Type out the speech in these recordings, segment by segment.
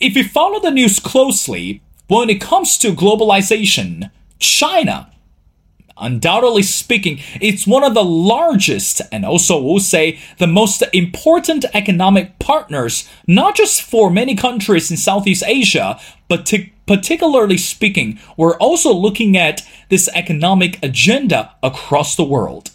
If you follow the news closely, when it comes to globalization, China, undoubtedly speaking, it's one of the largest and also we'll say the most important economic partners, not just for many countries in Southeast Asia, but particularly speaking, we're also looking at this economic agenda across the world.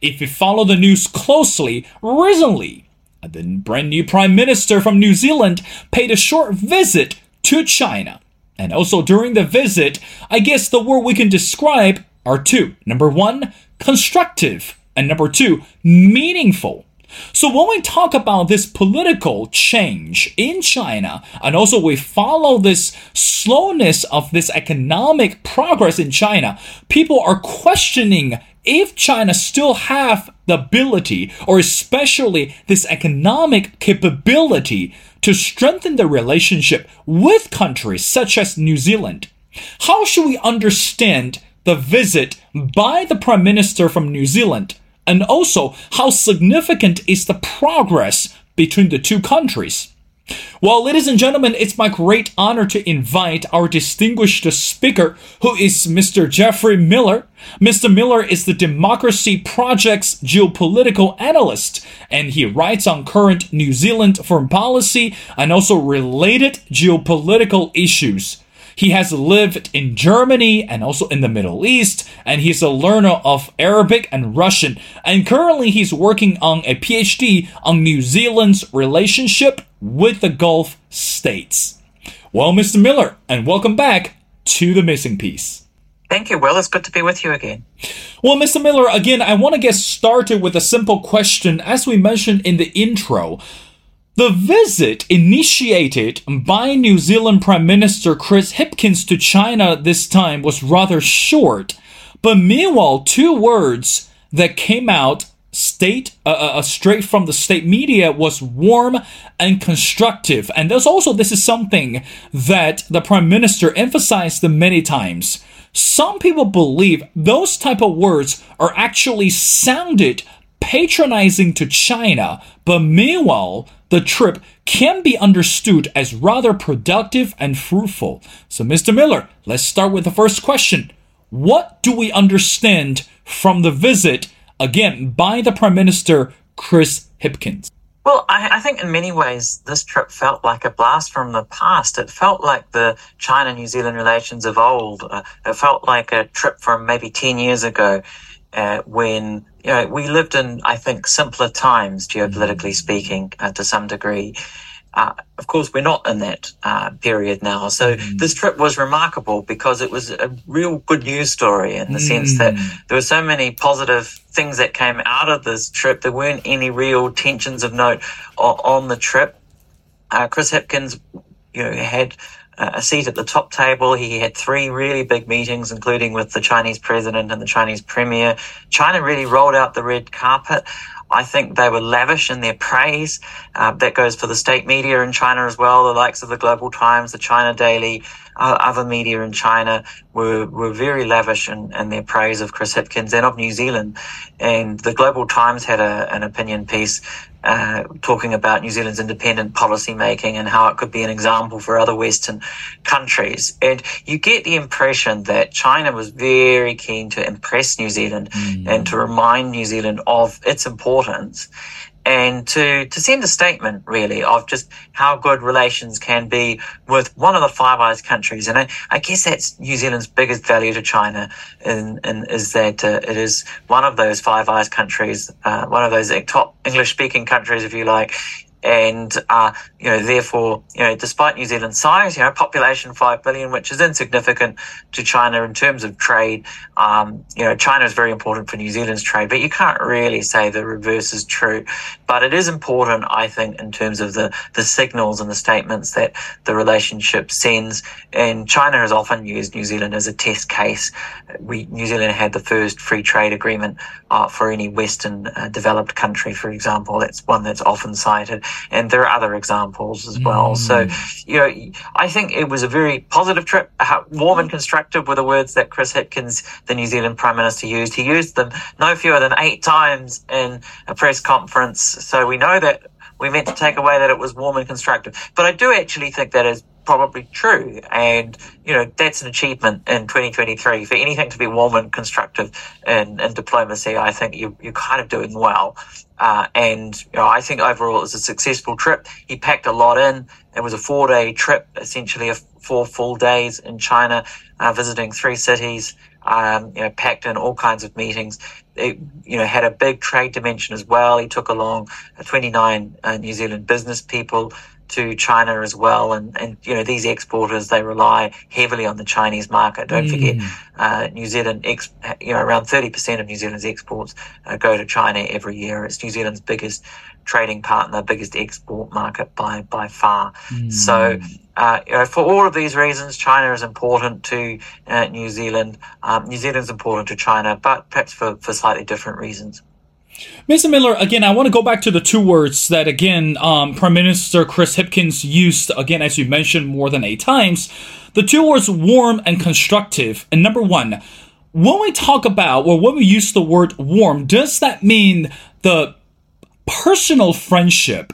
If you follow the news closely, recently, the brand new Prime Minister from New Zealand paid a short visit to China. And also during the visit, I guess the word we can describe are two. Number one, constructive. And number two, meaningful. So when we talk about this political change in China, and also we follow this slowness of this economic progress in China, people are questioning if China still have the ability, or especially this economic capability, to strengthen the relationship with countries such as New Zealand. How should we understand the visit by the Prime Minister from New Zealand? And also, how significant is the progress between the two countries? Well, ladies and gentlemen, it's my great honor to invite our distinguished speaker, who is Mr. Geoffrey Miller. Mr. Miller is the Democracy Project's geopolitical analyst, and he writes on current New Zealand foreign policy and also related geopolitical issues. He has lived in Germany and also in the Middle East, and he's a learner of Arabic and Russian. And currently, he's working on a PhD on New Zealand's relationship with the Gulf states. Well, Mr. Miller, and welcome back to The Missing Piece. Thank you, Will. It's good to be with you again. Well, Mr. Miller, again, I want to get started with a simple question. As we mentioned in the intro, the visit initiated by New Zealand Prime Minister Chris Hipkins to China this time was rather short. But meanwhile, two words that came out straight from the state media was warm and constructive. And there's also, this is something that the Prime Minister emphasized many times. Some people believe those type of words are actually sounded patronizing to China, but meanwhile, the trip can be understood as rather productive and fruitful. So, Mr. Miller, let's start with the first question. What do we understand from the visit, again, by the Prime Minister, Chris Hipkins? Well, I think in many ways, this trip felt like a blast from the past. It felt like the China-New Zealand relations of old. It felt like a trip from maybe 10 years ago. When we lived in, I think, simpler times, geopolitically speaking, to some degree. Of course, we're not in that period now. So this trip was remarkable because it was a real good news story in the sense that there were so many positive things that came out of this trip. There weren't any real tensions of note on the trip. Chris Hipkins, had a seat at the top table. He had three really big meetings, including with the Chinese president and the Chinese premier. China really rolled out the red carpet. I think they were lavish in their praise. That goes for the state media in China as well. The likes of the Global Times, the China Daily, other media in China were very lavish in their praise of Chris Hipkins and of New Zealand. And the Global Times had an opinion piece talking about New Zealand's independent policy making and how it could be an example for other Western countries. And you get the impression that China was very keen to impress New Zealand and to remind New Zealand of its importance and to send a statement, really, of just how good relations can be with one of the Five Eyes countries. And I guess that's New Zealand's biggest value to China, and is that it is one of those Five Eyes countries, one of those top English-speaking countries, if you like. And, therefore, despite New Zealand's size, population 5 billion, which is insignificant to China in terms of trade, China is very important for New Zealand's trade, but you can't really say the reverse is true. But it is important, I think, in terms of the signals and the statements that the relationship sends. And China has often used New Zealand as a test case. New Zealand had the first free trade agreement for any Western developed country, for example. That's one that's often cited. And there are other examples as well. So, I think it was a very positive trip, warm and constructive were the words that Chris Hipkins, the New Zealand Prime Minister, used. He used them no fewer than 8 times in a press conference. So we know that we meant to take away that it was warm and constructive. But I do actually think that is probably true. And, you know, that's an achievement in 2023. For anything to be warm and constructive in diplomacy, I think you're kind of doing well. And you know, I think overall it was a successful trip. He packed a lot in. It was a 4-day trip, essentially 4 full days in China, visiting 3 cities, you know, packed in all kinds of meetings. It, you know, had a big trade dimension as well. He took along 29 New Zealand business people to China as well. And, you know, these exporters, they rely heavily on the Chinese market. Don't forget, New Zealand, around 30% of New Zealand's exports go to China every year. It's New Zealand's biggest trading partner, biggest export market by far. So, you know, for all of these reasons, China is important to New Zealand. New Zealand's important to China, but perhaps for slightly different reasons. Mr. Miller, again, I want to go back to the 2 words that, again, Prime Minister Chris Hipkins used, again, as you mentioned, more than 8 times. The 2 words warm and constructive. And number one, when we talk about, or when we use the word warm, does that mean the personal friendship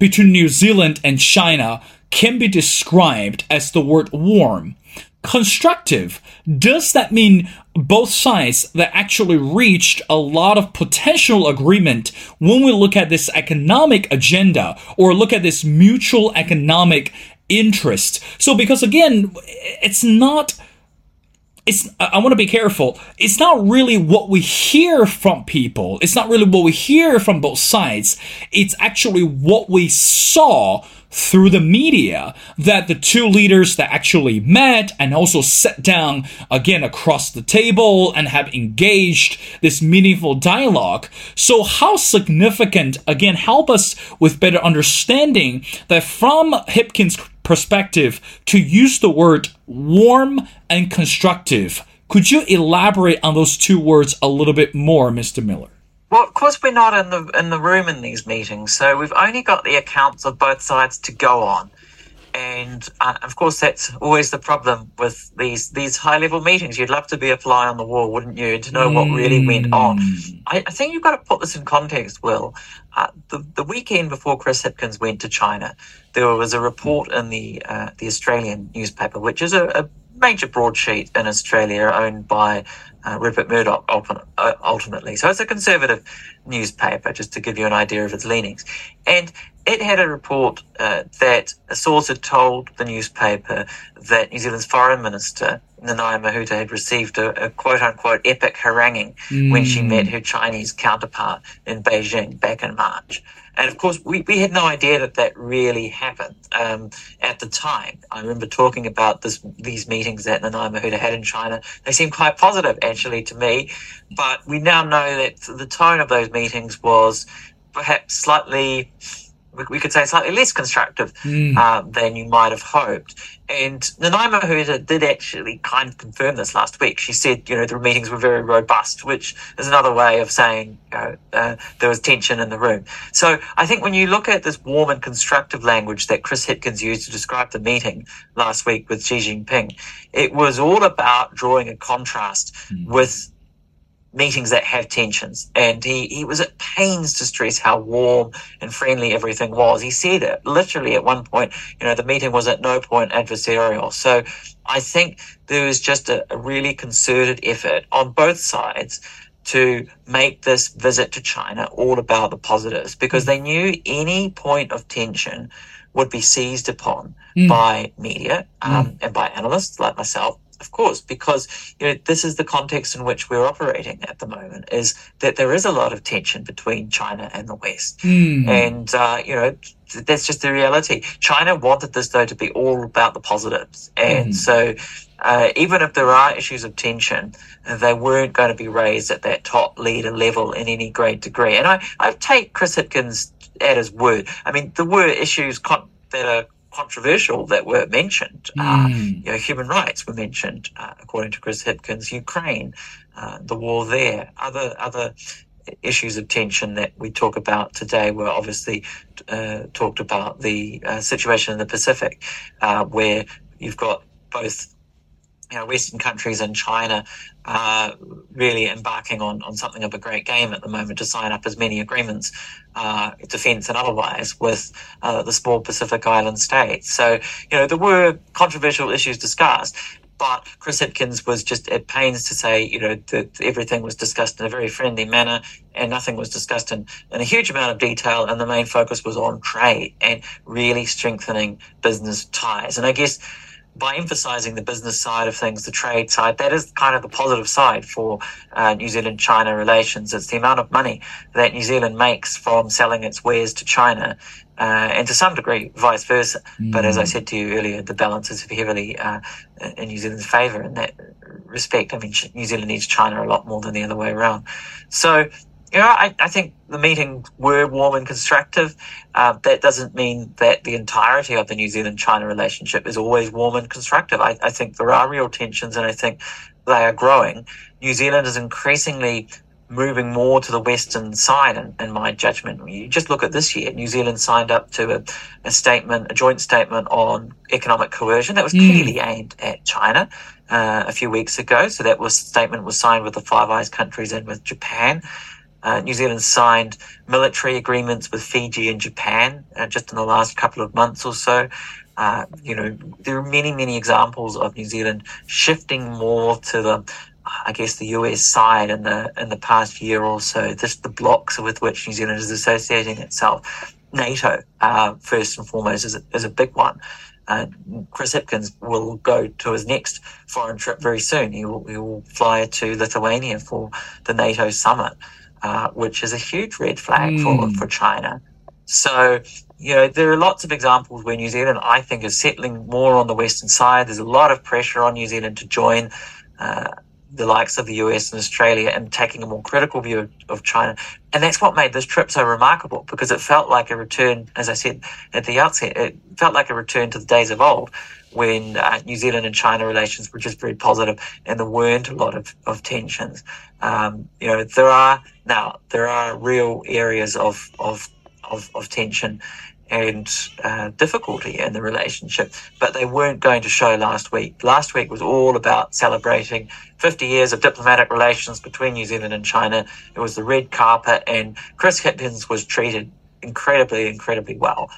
between New Zealand and China can be described as the word warm? Constructive, does that mean both sides that actually reached a lot of potential agreement when we look at this economic agenda or look at this mutual economic interest? So because again, I want to be careful. It's not really what we hear from people. It's not really what we hear from both sides. It's actually what we saw through the media, that the 2 leaders that actually met and also sat down again across the table and have engaged this meaningful dialogue. So how significant, again, help us with better understanding that from Hipkins' perspective, to use the word warm and constructive. Could you elaborate on those 2 words a little bit more, Mr. Miller? Well, of course, we're not in the room in these meetings, so we've only got the accounts of both sides to go on, and of course, that's always the problem with these high-level meetings. You'd love to be a fly on the wall, wouldn't you, to know what really went on. I think you've got to put this in context, Will. The weekend before Chris Hipkins went to China, there was a report in the Australian newspaper, which is a major broadsheet in Australia owned by Rupert Murdoch ultimately. So it's a conservative newspaper, just to give you an idea of its leanings. And it had a report that a source had told the newspaper that New Zealand's foreign minister, Nanaia Mahuta, had received a quote-unquote epic haranguing when she met her Chinese counterpart in Beijing back in March. And of course, we had no idea that really happened at the time. I remember talking about these meetings that Nanaia Mahuta had in China. They seemed quite positive, actually, to me. But we now know that the tone of those meetings was perhaps slightly, we could say slightly less constructive than you might have hoped. And Nanaia Mahuta did actually kind of confirm this last week. She said, you know, the meetings were very robust, which is another way of saying, you know, there was tension in the room. So I think when you look at this warm and constructive language that Chris Hipkins used to describe the meeting last week with Xi Jinping, it was all about drawing a contrast with meetings that have tensions. And he was at pains to stress how warm and friendly everything was. He said it literally at one point, you know, the meeting was at no point adversarial. So I think there was just a really concerted effort on both sides to make this visit to China all about the positives, because they knew any point of tension would be seized upon by media and by analysts like myself. Of course, because you know, this is the context in which we're operating at the moment, is that there is a lot of tension between China and the West. And, you know, that's just the reality. China wanted this, though, to be all about the positives. And so even if there are issues of tension, they weren't going to be raised at that top leader level in any great degree. And I take Chris Hipkins at his word. I mean, there were issues that are controversial that were mentioned. You know, human rights were mentioned, according to Chris Hipkins, Ukraine, the war there. Other issues of tension that we talk about today were obviously talked about, the situation in the Pacific, where you've got both Western countries and China are really embarking on something of a great game at the moment to sign up as many agreements, defence and otherwise, with the small Pacific Island states. So, there were controversial issues discussed, but Chris Hipkins was just at pains to say, that everything was discussed in a very friendly manner and nothing was discussed in a huge amount of detail. And the main focus was on trade and really strengthening business ties. And I guess by emphasising the business side of things, the trade side, that is kind of the positive side for New Zealand-China relations. It's the amount of money that New Zealand makes from selling its wares to China, and to some degree, vice versa. Mm. But as I said to you earlier, the balance is heavily in New Zealand's favour in that respect. I mean, New Zealand needs China a lot more than the other way around. So, I think the meetings were warm and constructive. That doesn't mean that the entirety of the New Zealand-China relationship is always warm and constructive. I think there are real tensions, and I think they are growing. New Zealand is increasingly moving more to the Western side, in my judgment. You just look at this year. New Zealand signed up to a joint statement on economic coercion that was clearly aimed at China a few weeks ago. So that statement was signed with the Five Eyes countries and with Japan. New Zealand signed military agreements with Fiji and Japan just in the last couple of months or so. There are many, many examples of New Zealand shifting more to the US side in the past year or so. Just the blocks with which New Zealand is associating itself. NATO, first and foremost, is a big one. Chris Hipkins will go to his next foreign trip very soon. He will fly to Lithuania for the NATO summit, which is a huge red flag for China. So, there are lots of examples where New Zealand, I think, is settling more on the Western side. There's a lot of pressure on New Zealand to join the likes of the US and Australia and taking a more critical view of China. And that's what made this trip so remarkable, because it felt like a return, as I said at the outset, it felt like a return to the days of old, when New Zealand and China relations were just very positive and there weren't a lot of tensions. There are real areas of tension and difficulty in the relationship, but they weren't going to show last week. Last week was all about celebrating 50 years of diplomatic relations between New Zealand and China. It was the red carpet, and Chris Hipkins was treated incredibly well.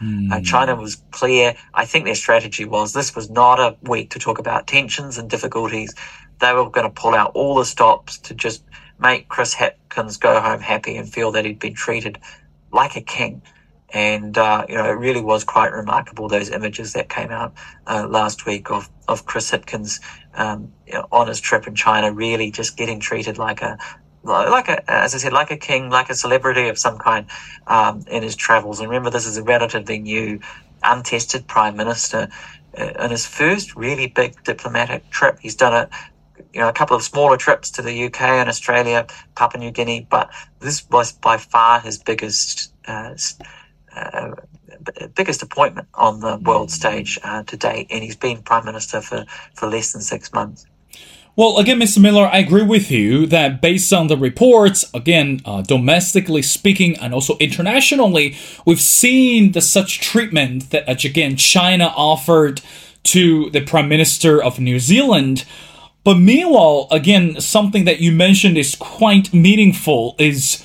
China was clear. I think their strategy was this was not a week to talk about tensions and difficulties. They were going to pull out all the stops to just make Chris Hipkins go home happy and feel that he'd been treated like a king. And, it really was quite remarkable, those images that came out last week of Chris Hipkins on his trip in China, really just getting treated like a king, like a celebrity of some kind in his travels. And remember, this is a relatively new, untested prime minister in his first really big diplomatic trip. He's done a couple of smaller trips to the UK and Australia, Papua New Guinea, but this was by far his biggest appointment on the world stage to date, and he's been prime minister for less than 6 months. Well, again, Mr. Miller, I agree with you that based on the reports, again, domestically speaking and also internationally, we've seen such treatment that, again, China offered to the Prime Minister of New Zealand. But meanwhile, again, something that you mentioned is quite meaningful is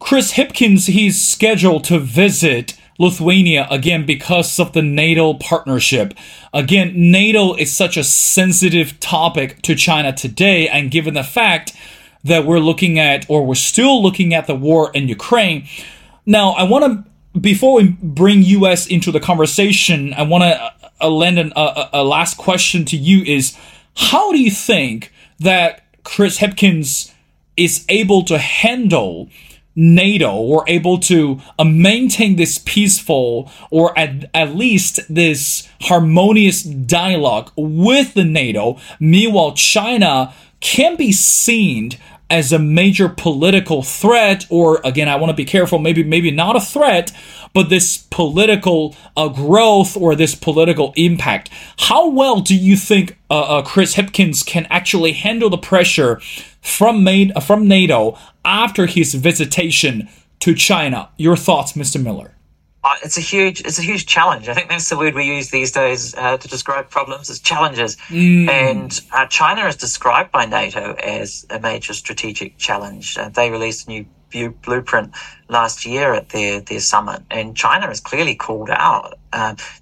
Chris Hipkins, he's scheduled to visit Lithuania again because of the NATO partnership. Again, NATO is such a sensitive topic to China today, and given the fact that we're still looking at the war in Ukraine. Now, I want to, before we bring US into the conversation, I want to lend a last question to you is, how do you think that Chris Hipkins is able to handle NATO, or able to maintain this peaceful, or at least this harmonious dialogue with the NATO? Meanwhile, China can be seen as a major political threat, or again, I want to be careful, maybe not a threat, but this political growth or this political impact. How well do you think Chris Hipkins can actually handle the pressure from NATO after his visitation to China? Your thoughts, Mr. Miller? It's a huge challenge. I think that's the word we use these days to describe problems, as challenges. And China is described by NATO as a major strategic challenge. They released a new blueprint last year at their summit, and China is clearly called out.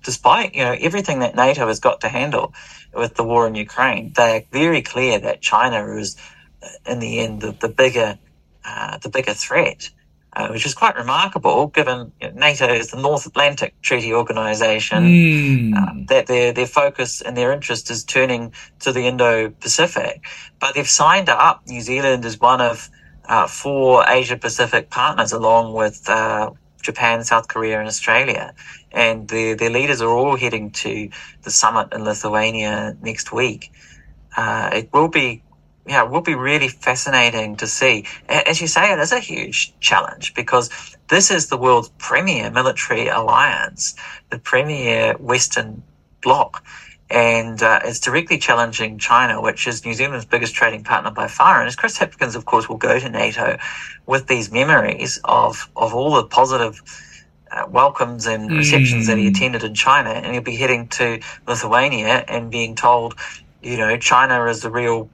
Despite everything that NATO has got to handle with the war in Ukraine, they're very clear that China is, in the end, the bigger threat. Which is quite remarkable, given NATO is the North Atlantic Treaty Organization, that their focus and their interest is turning to the Indo-Pacific. But they've signed up New Zealand as one of four Asia-Pacific partners, along with Japan, South Korea and Australia. And their leaders are all heading to the summit in Lithuania next week. It will be really fascinating to see. As you say, it is a huge challenge because this is the world's premier military alliance, the premier Western bloc, and it's directly challenging China, which is New Zealand's biggest trading partner by far. And as Chris Hipkins, of course, will go to NATO with these memories of all the positive welcomes and receptions that he attended in China, and he'll be heading to Lithuania and being told, China is the real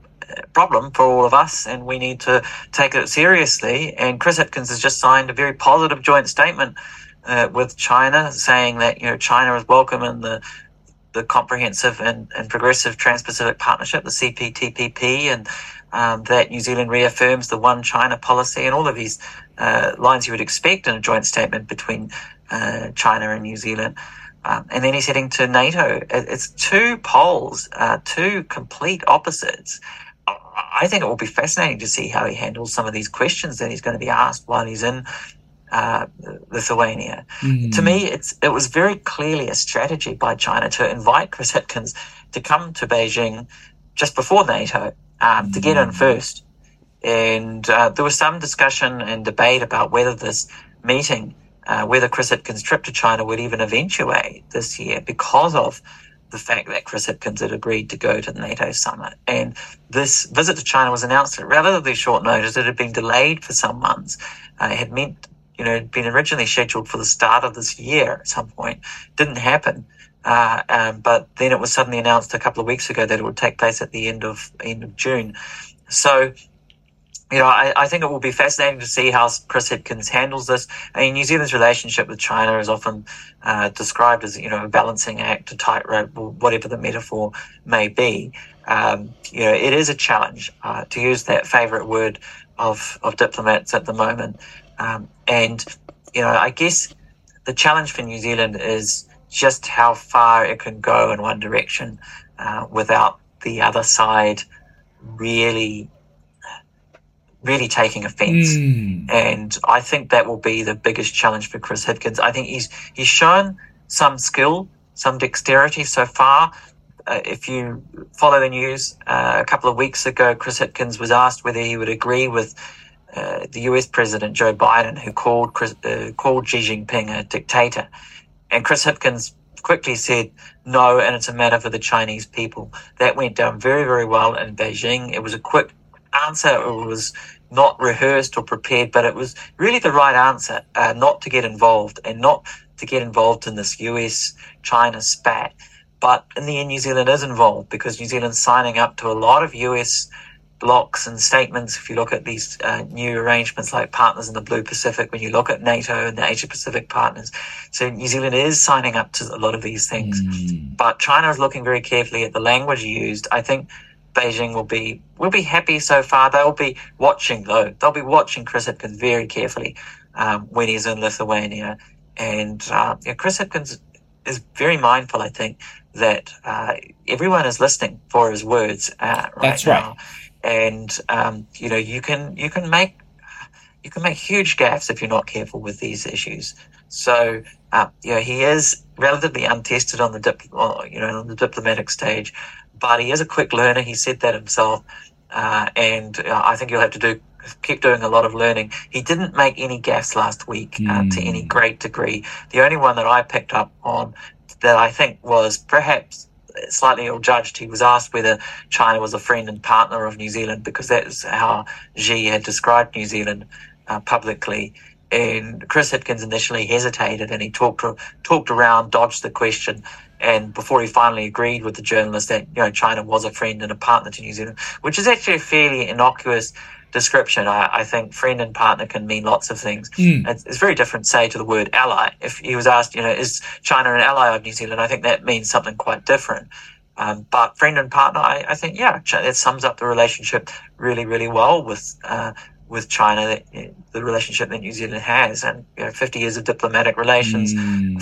problem for all of us and we need to take it seriously. And Chris Hipkins has just signed a very positive joint statement with China, saying that China is welcome in the comprehensive and progressive Trans-Pacific Partnership, the CPTPP, and that New Zealand reaffirms the One China policy, and all of these lines you would expect in a joint statement between China and New Zealand. And then he's heading to NATO. It's two poles, two complete opposites. I think it will be fascinating to see how he handles some of these questions that he's going to be asked while he's in Lithuania. To me, it was very clearly a strategy by China to invite Chris Hipkins to come to Beijing just before NATO, to get in first. And there was some discussion and debate about whether this meeting, whether Chris Hipkins' trip to China would even eventuate this year, because of the fact that Chris Hipkins had agreed to go to the NATO summit. And this visit to China was announced at relatively short notice. It had been delayed for some months. It had meant, it had been originally scheduled for the start of this year at some point. Didn't happen. But then it was suddenly announced a couple of weeks ago that it would take place at the end of June. So, I think it will be fascinating to see how Chris Hipkins handles this. I mean, New Zealand's relationship with China is often described as, a balancing act, a tightrope, or whatever the metaphor may be. It is a challenge, to use that favourite word of diplomats at the moment. I guess the challenge for New Zealand is just how far it can go in one direction without the other side really taking offence. And I think that will be the biggest challenge for Chris Hipkins. I think he's shown some skill, some dexterity so far. If you follow the news, a couple of weeks ago, Chris Hipkins was asked whether he would agree with the US President Joe Biden, who called Xi Jinping a dictator. And Chris Hipkins quickly said no, and it's a matter for the Chinese people. That went down very, very well in Beijing. It was a quick answer. It was not rehearsed or prepared, but it was really the right answer, not to get involved in this US-China spat. But in the end, New Zealand is involved, because New Zealand's signing up to a lot of US blocks and statements. If you look at these new arrangements like Partners in the Blue Pacific, when you look at NATO and the Asia-Pacific partners, so New Zealand is signing up to a lot of these things. But China is looking very carefully at the language used. I think Beijing will be happy so far. They'll be watching, though. They'll be watching Chris Hipkins very carefully when he's in Lithuania. And Chris Hipkins is very mindful, I think, that everyone is listening for his words right now. And you can make huge gaffes if you're not careful with these issues. So he is relatively untested on the diplomatic stage. But he is a quick learner. He said that himself, and I think you'll have to keep doing a lot of learning. He didn't make any gaffes last week to any great degree. The only one that I picked up on that I think was perhaps slightly ill-judged, he was asked whether China was a friend and partner of New Zealand, because that's how Xi had described New Zealand publicly. And Chris Hipkins initially hesitated, and he talked around, dodged the question, and before he finally agreed with the journalist that, you know, China was a friend and a partner to New Zealand, which is actually a fairly innocuous description. I think friend and partner can mean lots of things. It's very different, say, to the word ally. If he was asked, you know, is China an ally of New Zealand, I think that means something quite different. But friend and partner, I think, yeah, that sums up the relationship really, really well with China, the relationship that New Zealand has, and, you know, 50 years of diplomatic relations,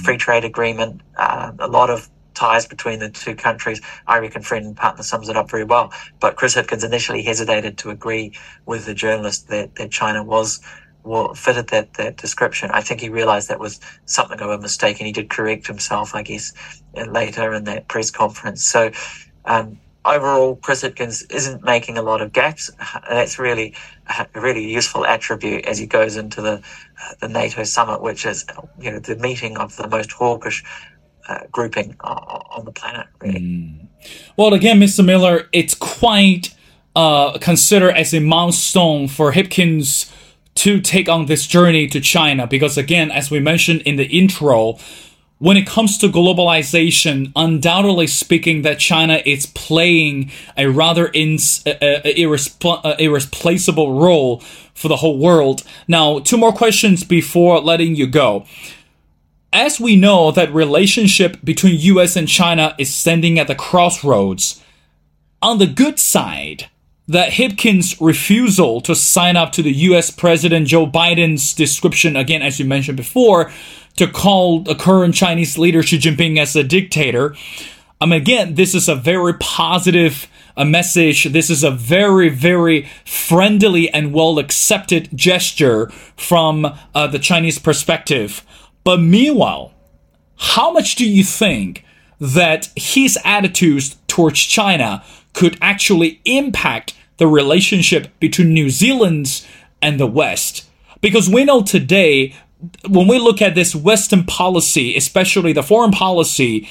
free trade agreement, a lot of ties between the two countries. I reckon friend and partner sums it up very well. But Chris Hipkins initially hesitated to agree with the journalist that China fitted that description. I think he realised that was something of a mistake, and he did correct himself, I guess, later in that press conference. So overall, Chris Hipkins isn't making a lot of gaps. That's really a really useful attribute as he goes into the NATO summit, which is, you know, the meeting of the most hawkish grouping on the planet, really. Well, again, Mr. Miller, it's quite considered as a milestone for Hipkins to take on this journey to China, because, again, as we mentioned in the intro, when it comes to globalization, undoubtedly speaking, that China is playing a rather irreplaceable role for the whole world. Now, two more questions before letting you go. As we know that relationship between US and China is standing at the crossroads, on the good side, that Hipkins' refusal to sign up to the US President Joe Biden's description, again, as you mentioned before, to call the current Chinese leader Xi Jinping as a dictator. Again, this is a very positive message. This is a very, very friendly and well-accepted gesture from the Chinese perspective. But meanwhile, how much do you think that his attitudes towards China could actually impact the relationship between New Zealand and the West? Because we know today, when we look at this Western policy, especially the foreign policy,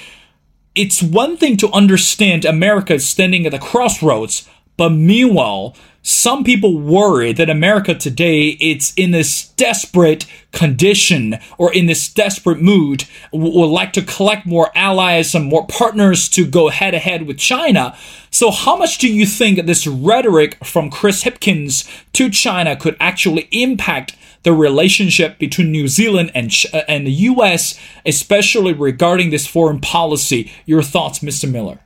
it's one thing to understand America is standing at the crossroads, but meanwhile, some people worry that America today is in this desperate condition or in this desperate mood, would like to collect more allies and more partners to go head-to-head with China. So how much do you think this rhetoric from Chris Hipkins to China could actually impact the relationship between New Zealand and the U.S., especially regarding this foreign policy? Your thoughts, Mr. Miller?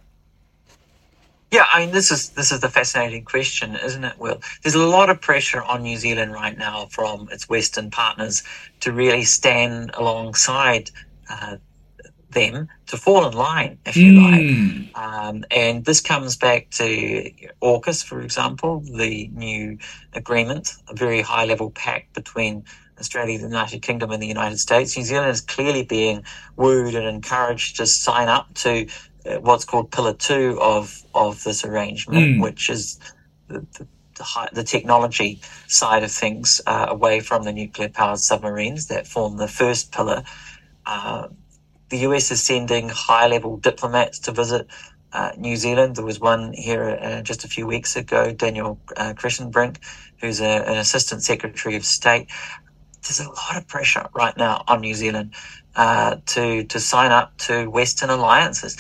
Yeah, I mean, this is the fascinating question, isn't it, Will? There's a lot of pressure on New Zealand right now from its Western partners to really stand alongside them, to fall in line, if you like. And this comes back to AUKUS, for example, the new agreement, a very high-level pact between Australia, the United Kingdom and the United States. New Zealand is clearly being wooed and encouraged to sign up to what's called Pillar 2 of this arrangement, which is the technology side of things, away from the nuclear-powered submarines that form the first pillar. The US is sending high-level diplomats to visit New Zealand. There was one here just a few weeks ago, Daniel Cressenbrink, who's an Assistant Secretary of State. There's a lot of pressure right now on New Zealand to sign up to Western alliances.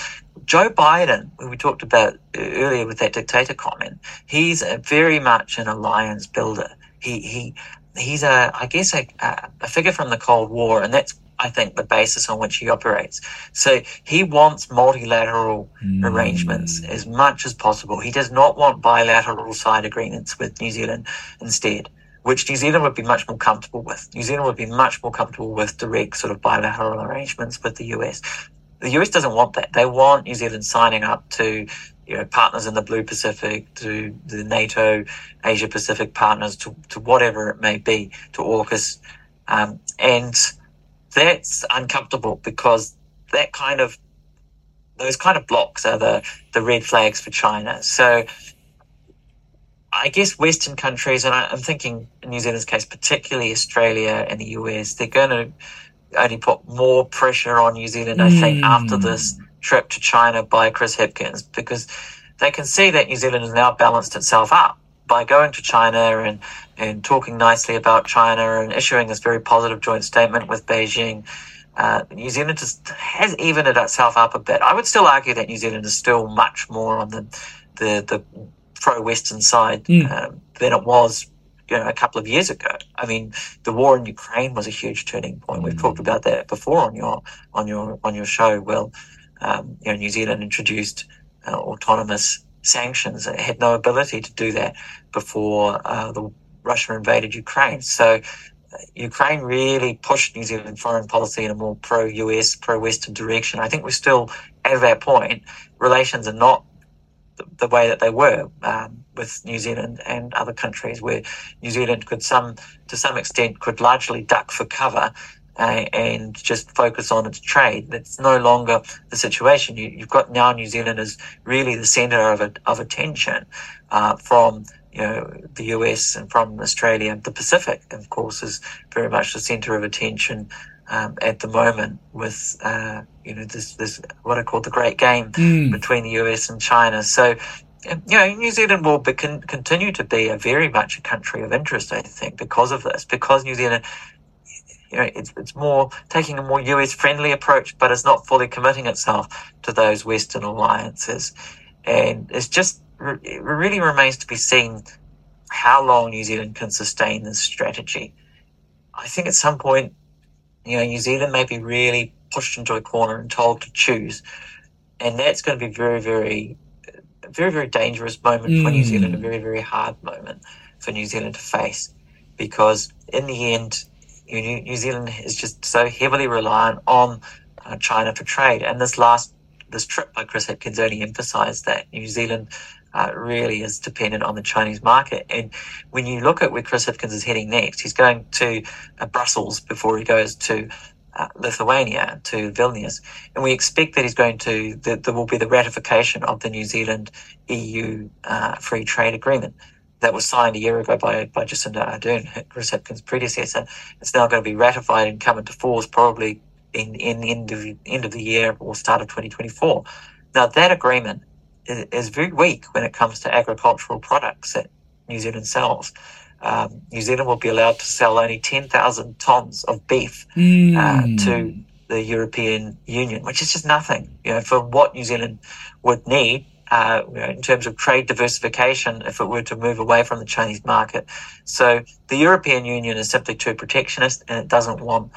Joe Biden, who we talked about earlier with that dictator comment, he's very much an alliance builder. He's a figure from the Cold War, and that's, I think, the basis on which he operates. So he wants multilateral arrangements as much as possible. He does not want bilateral side agreements with New Zealand instead, which New Zealand would be much more comfortable with. New Zealand would be much more comfortable with direct sort of bilateral arrangements with the US. The US doesn't want that. They want New Zealand signing up to, you know, partners in the Blue Pacific, to the NATO, Asia Pacific partners, to whatever it may be, to AUKUS. And that's uncomfortable, because those kind of blocks are the red flags for China. So I guess Western countries, and I'm thinking in New Zealand's case, particularly Australia and the US, they're going to only put more pressure on New Zealand, I think, after this trip to China by Chris Hipkins, because they can see that New Zealand has now balanced itself up. by going to China and talking nicely about China and issuing this very positive joint statement with Beijing, New Zealand just has evened itself up a bit. I would still argue that New Zealand is still much more on the pro-Western side than it was, a couple of years ago. I mean, the war in Ukraine was a huge turning point. We've talked about that before on your show. Well, New Zealand introduced autonomous sanctions. It had no ability to do that before Russia invaded Ukraine. So Ukraine really pushed New Zealand foreign policy in a more pro-US, pro-Western direction. I think we're still at that point. Relations are not the way that they were with New Zealand and other countries, where New Zealand could, to some extent, largely duck for cover and just focus on its trade. That's no longer the situation. You've got now New Zealand is really the centre of attention from the US and from Australia. The Pacific, of course, is very much the centre of attention at the moment with this what I call the great game between the US and China. So New Zealand will continue to be very much a country of interest, I think, because of this, because New Zealand it's more taking a more US friendly approach, but it's not fully committing itself to those Western alliances. And it's just it really remains to be seen how long New Zealand can sustain this strategy. I think at some point, New Zealand may be really pushed into a corner and told to choose. And that's going to be a very, very dangerous moment for New Zealand, a very, very hard moment for New Zealand to face. Because in the end, New Zealand is just so heavily reliant on China for trade. And this trip by Chris Hipkins only emphasised that New Zealand really is dependent on the Chinese market. And when you look at where Chris Hipkins is heading next, he's going to Brussels before he goes to Lithuania, to Vilnius. And we expect that there will be the ratification of the New Zealand EU free trade agreement that was signed a year ago by Jacinda Ardern, Chris Hipkins' predecessor. It's now going to be ratified and come into force probably in the end of the year or start of 2024. Now, that agreement is very weak when it comes to agricultural products that New Zealand sells. New Zealand will be allowed to sell only 10,000 tonnes of beef to the European Union, which is just nothing, for what New Zealand would need in terms of trade diversification if it were to move away from the Chinese market. So the European Union is simply too protectionist, and it doesn't want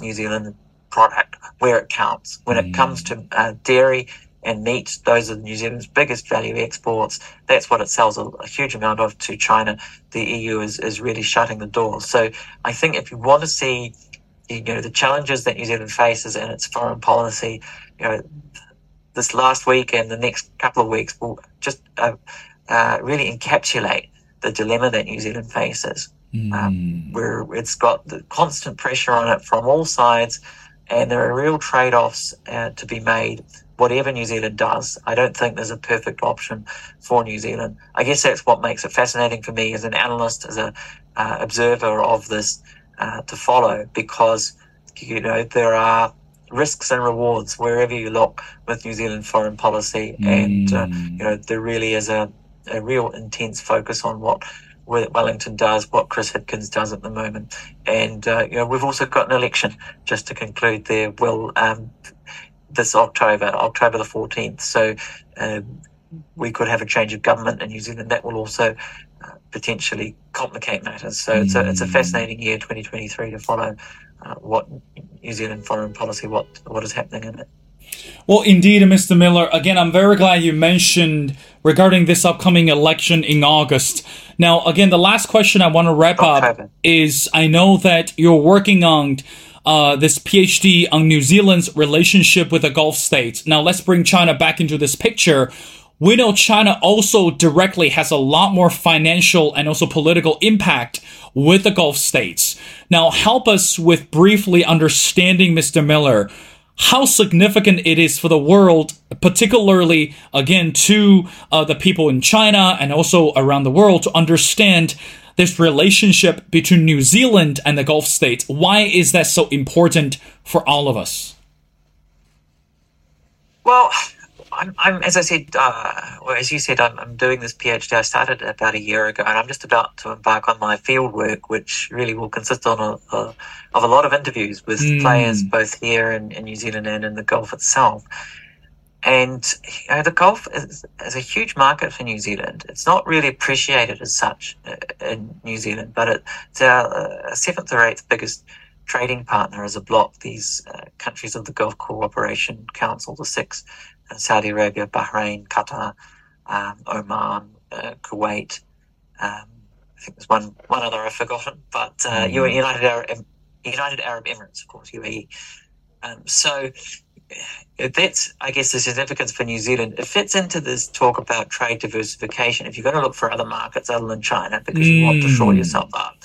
New Zealand product where it counts. When it comes to dairy and meat, those are New Zealand's biggest value exports. That's what it sells a huge amount of to China. The EU is really shutting the door. So I think if you want to see, the challenges that New Zealand faces in its foreign policy, this last week and the next couple of weeks will just really encapsulate the dilemma that New Zealand faces, where it's got the constant pressure on it from all sides, and there are real trade-offs to be made. Whatever New Zealand does, I don't think there's a perfect option for New Zealand. I guess that's what makes it fascinating for me as an analyst, as an observer of this to follow, because, there are risks and rewards wherever you look with New Zealand foreign policy. And, there really is a real intense focus on what Wellington does, what Chris Hipkins does at the moment. And, we've also got an election, just to conclude there, Will, this October the 14th. So we could have a change of government in New Zealand. That will also potentially complicate matters. So it's a fascinating year, 2023, to follow what New Zealand foreign policy, what is happening in it. Well, indeed, Mr. Miller. Again, I'm very glad you mentioned regarding this upcoming election in August. Now, again, the last question I want to wrap up is, I know that you're working on this PhD on New Zealand's relationship with the Gulf states. Now, let's bring China back into this picture. We know China also directly has a lot more financial and also political impact with the Gulf states. Now, help us with briefly understanding, Mr. Miller, how significant it is for the world, particularly, again, to the people in China and also around the world, to understand this relationship between New Zealand and the Gulf states. Why is that so important for all of us? Well, I'm as I said, or as you said, I'm doing this PhD. I started about a year ago, and I'm just about to embark on my field work, which really will consist on of a lot of interviews with players both here in New Zealand and in the Gulf itself. And you know, the Gulf is a huge market for New Zealand. It's not really appreciated as such in New Zealand, but it's our seventh or eighth biggest trading partner as a bloc. These countries of the Gulf Cooperation Council, the six: Saudi Arabia, Bahrain, Qatar, Oman, Kuwait. I think there's one other I've forgotten, but United Arab Emirates, of course, UAE. So that's, I guess, the significance for New Zealand. It fits into this talk about trade diversification. If you're going to look for other markets other than China, because you want to shore yourself up,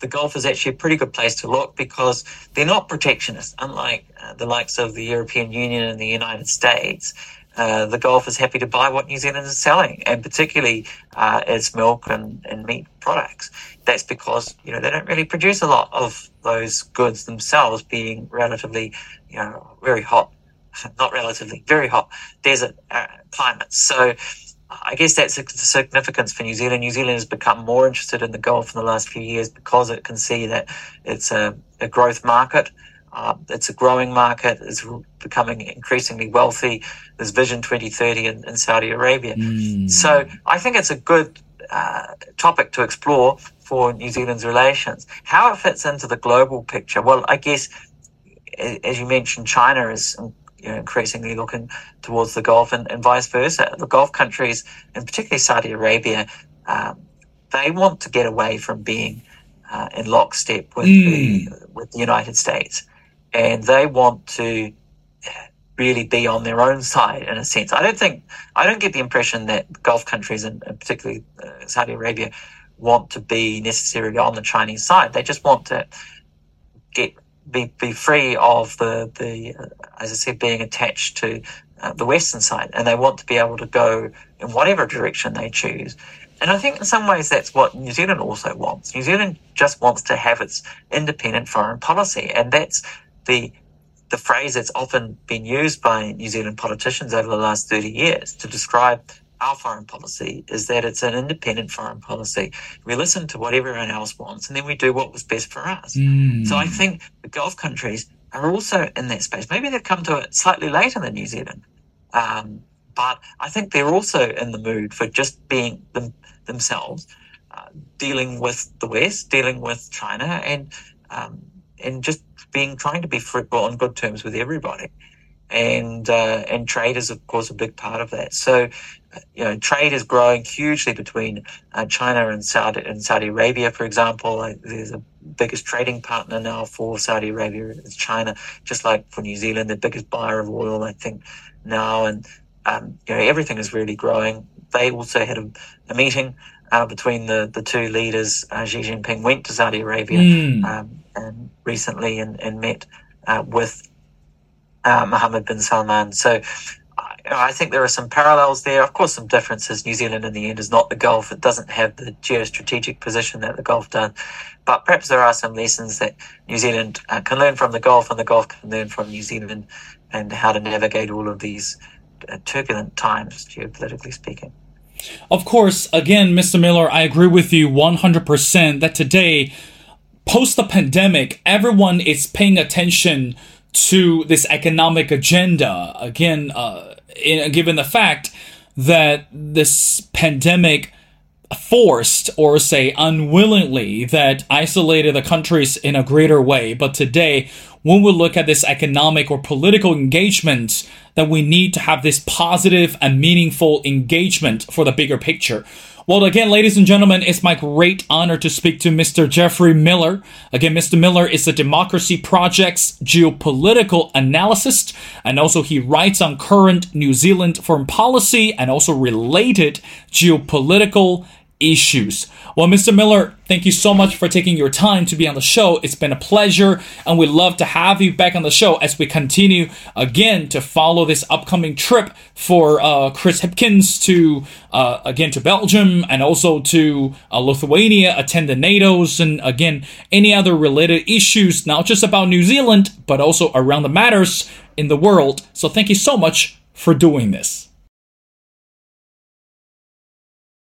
the Gulf is actually a pretty good place to look because they're not protectionist. Unlike the likes of the European Union and the United States, the Gulf is happy to buy what New Zealand is selling, and particularly its milk and meat products. That's because, you know, they don't really produce a lot of those goods themselves, being relatively, you know, very hot, not relatively, very hot desert climates. So I guess that's the significance for New Zealand. New Zealand has become more interested in the Gulf in the last few years because it can see that it's a growth market. It's a growing market. It's becoming increasingly wealthy. There's Vision 2030 in Saudi Arabia. So I think it's a good topic to explore for New Zealand's relations. How it fits into the global picture? Well, I guess, as you mentioned, China is, you know, increasingly looking towards the Gulf, and vice versa. The Gulf countries, and particularly Saudi Arabia, they want to get away from being in lockstep with the United States, and they want to really be on their own side in a sense. I don't get the impression that Gulf countries, and particularly Saudi Arabia, want to be necessarily on the Chinese side. They just want to be free of the as I said, being attached to the Western side, and they want to be able to go in whatever direction they choose. And I think in some ways that's what New Zealand also wants. New Zealand just wants to have its independent foreign policy, and that's the phrase that's often been used by New Zealand politicians over the last 30 years to describe our foreign policy, is that it's an independent foreign policy. We listen to what everyone else wants, and then we do what was best for us. So I think the Gulf countries are also in that space. Maybe they've come to it slightly later than New Zealand, but I think they're also in the mood for just being themselves, dealing with the West, dealing with China, and just trying to be fruitful on good terms with everybody. And trade is, of course, a big part of that. So, you know, trade is growing hugely between China and Saudi Arabia, for example. There's the biggest trading partner now for Saudi Arabia is China, just like for New Zealand, the biggest buyer of oil, I think, now. And, you know, everything is really growing. They also had a meeting between the two leaders. Xi Jinping went to Saudi Arabia and recently and met with Mohammed bin Salman. So I think there are some parallels there. Of course, some differences. New Zealand in the end is not the Gulf. It doesn't have the geostrategic position that the Gulf does. But perhaps there are some lessons that New Zealand can learn from the Gulf, and the Gulf can learn from New Zealand, and how to navigate all of these turbulent times, geopolitically speaking. Of course, again, Mr. Miller, I agree with you 100% that today, post the pandemic, everyone is paying attention to this economic agenda. Again, given the fact that this pandemic forced, or say unwillingly, that isolated the countries in a greater way. But today, when we look at this economic or political engagement, that we need to have this positive and meaningful engagement for the bigger picture. Well, again, ladies and gentlemen, it's my great honor to speak to Mr. Geoffrey Miller. Again, Mr. Miller is the Democracy Project's geopolitical analyst, and also he writes on current New Zealand foreign policy and also related geopolitical issues. Well, Mr. Miller, thank you so much for taking your time to be on the show. It's been a pleasure, and we'd love to have you back on the show as we continue again to follow this upcoming trip for Chris Hipkins to again to Belgium, and also to Lithuania, attend the NATO's, and again any other related issues, not just about New Zealand but also around the matters in the world. So thank you so much for doing this.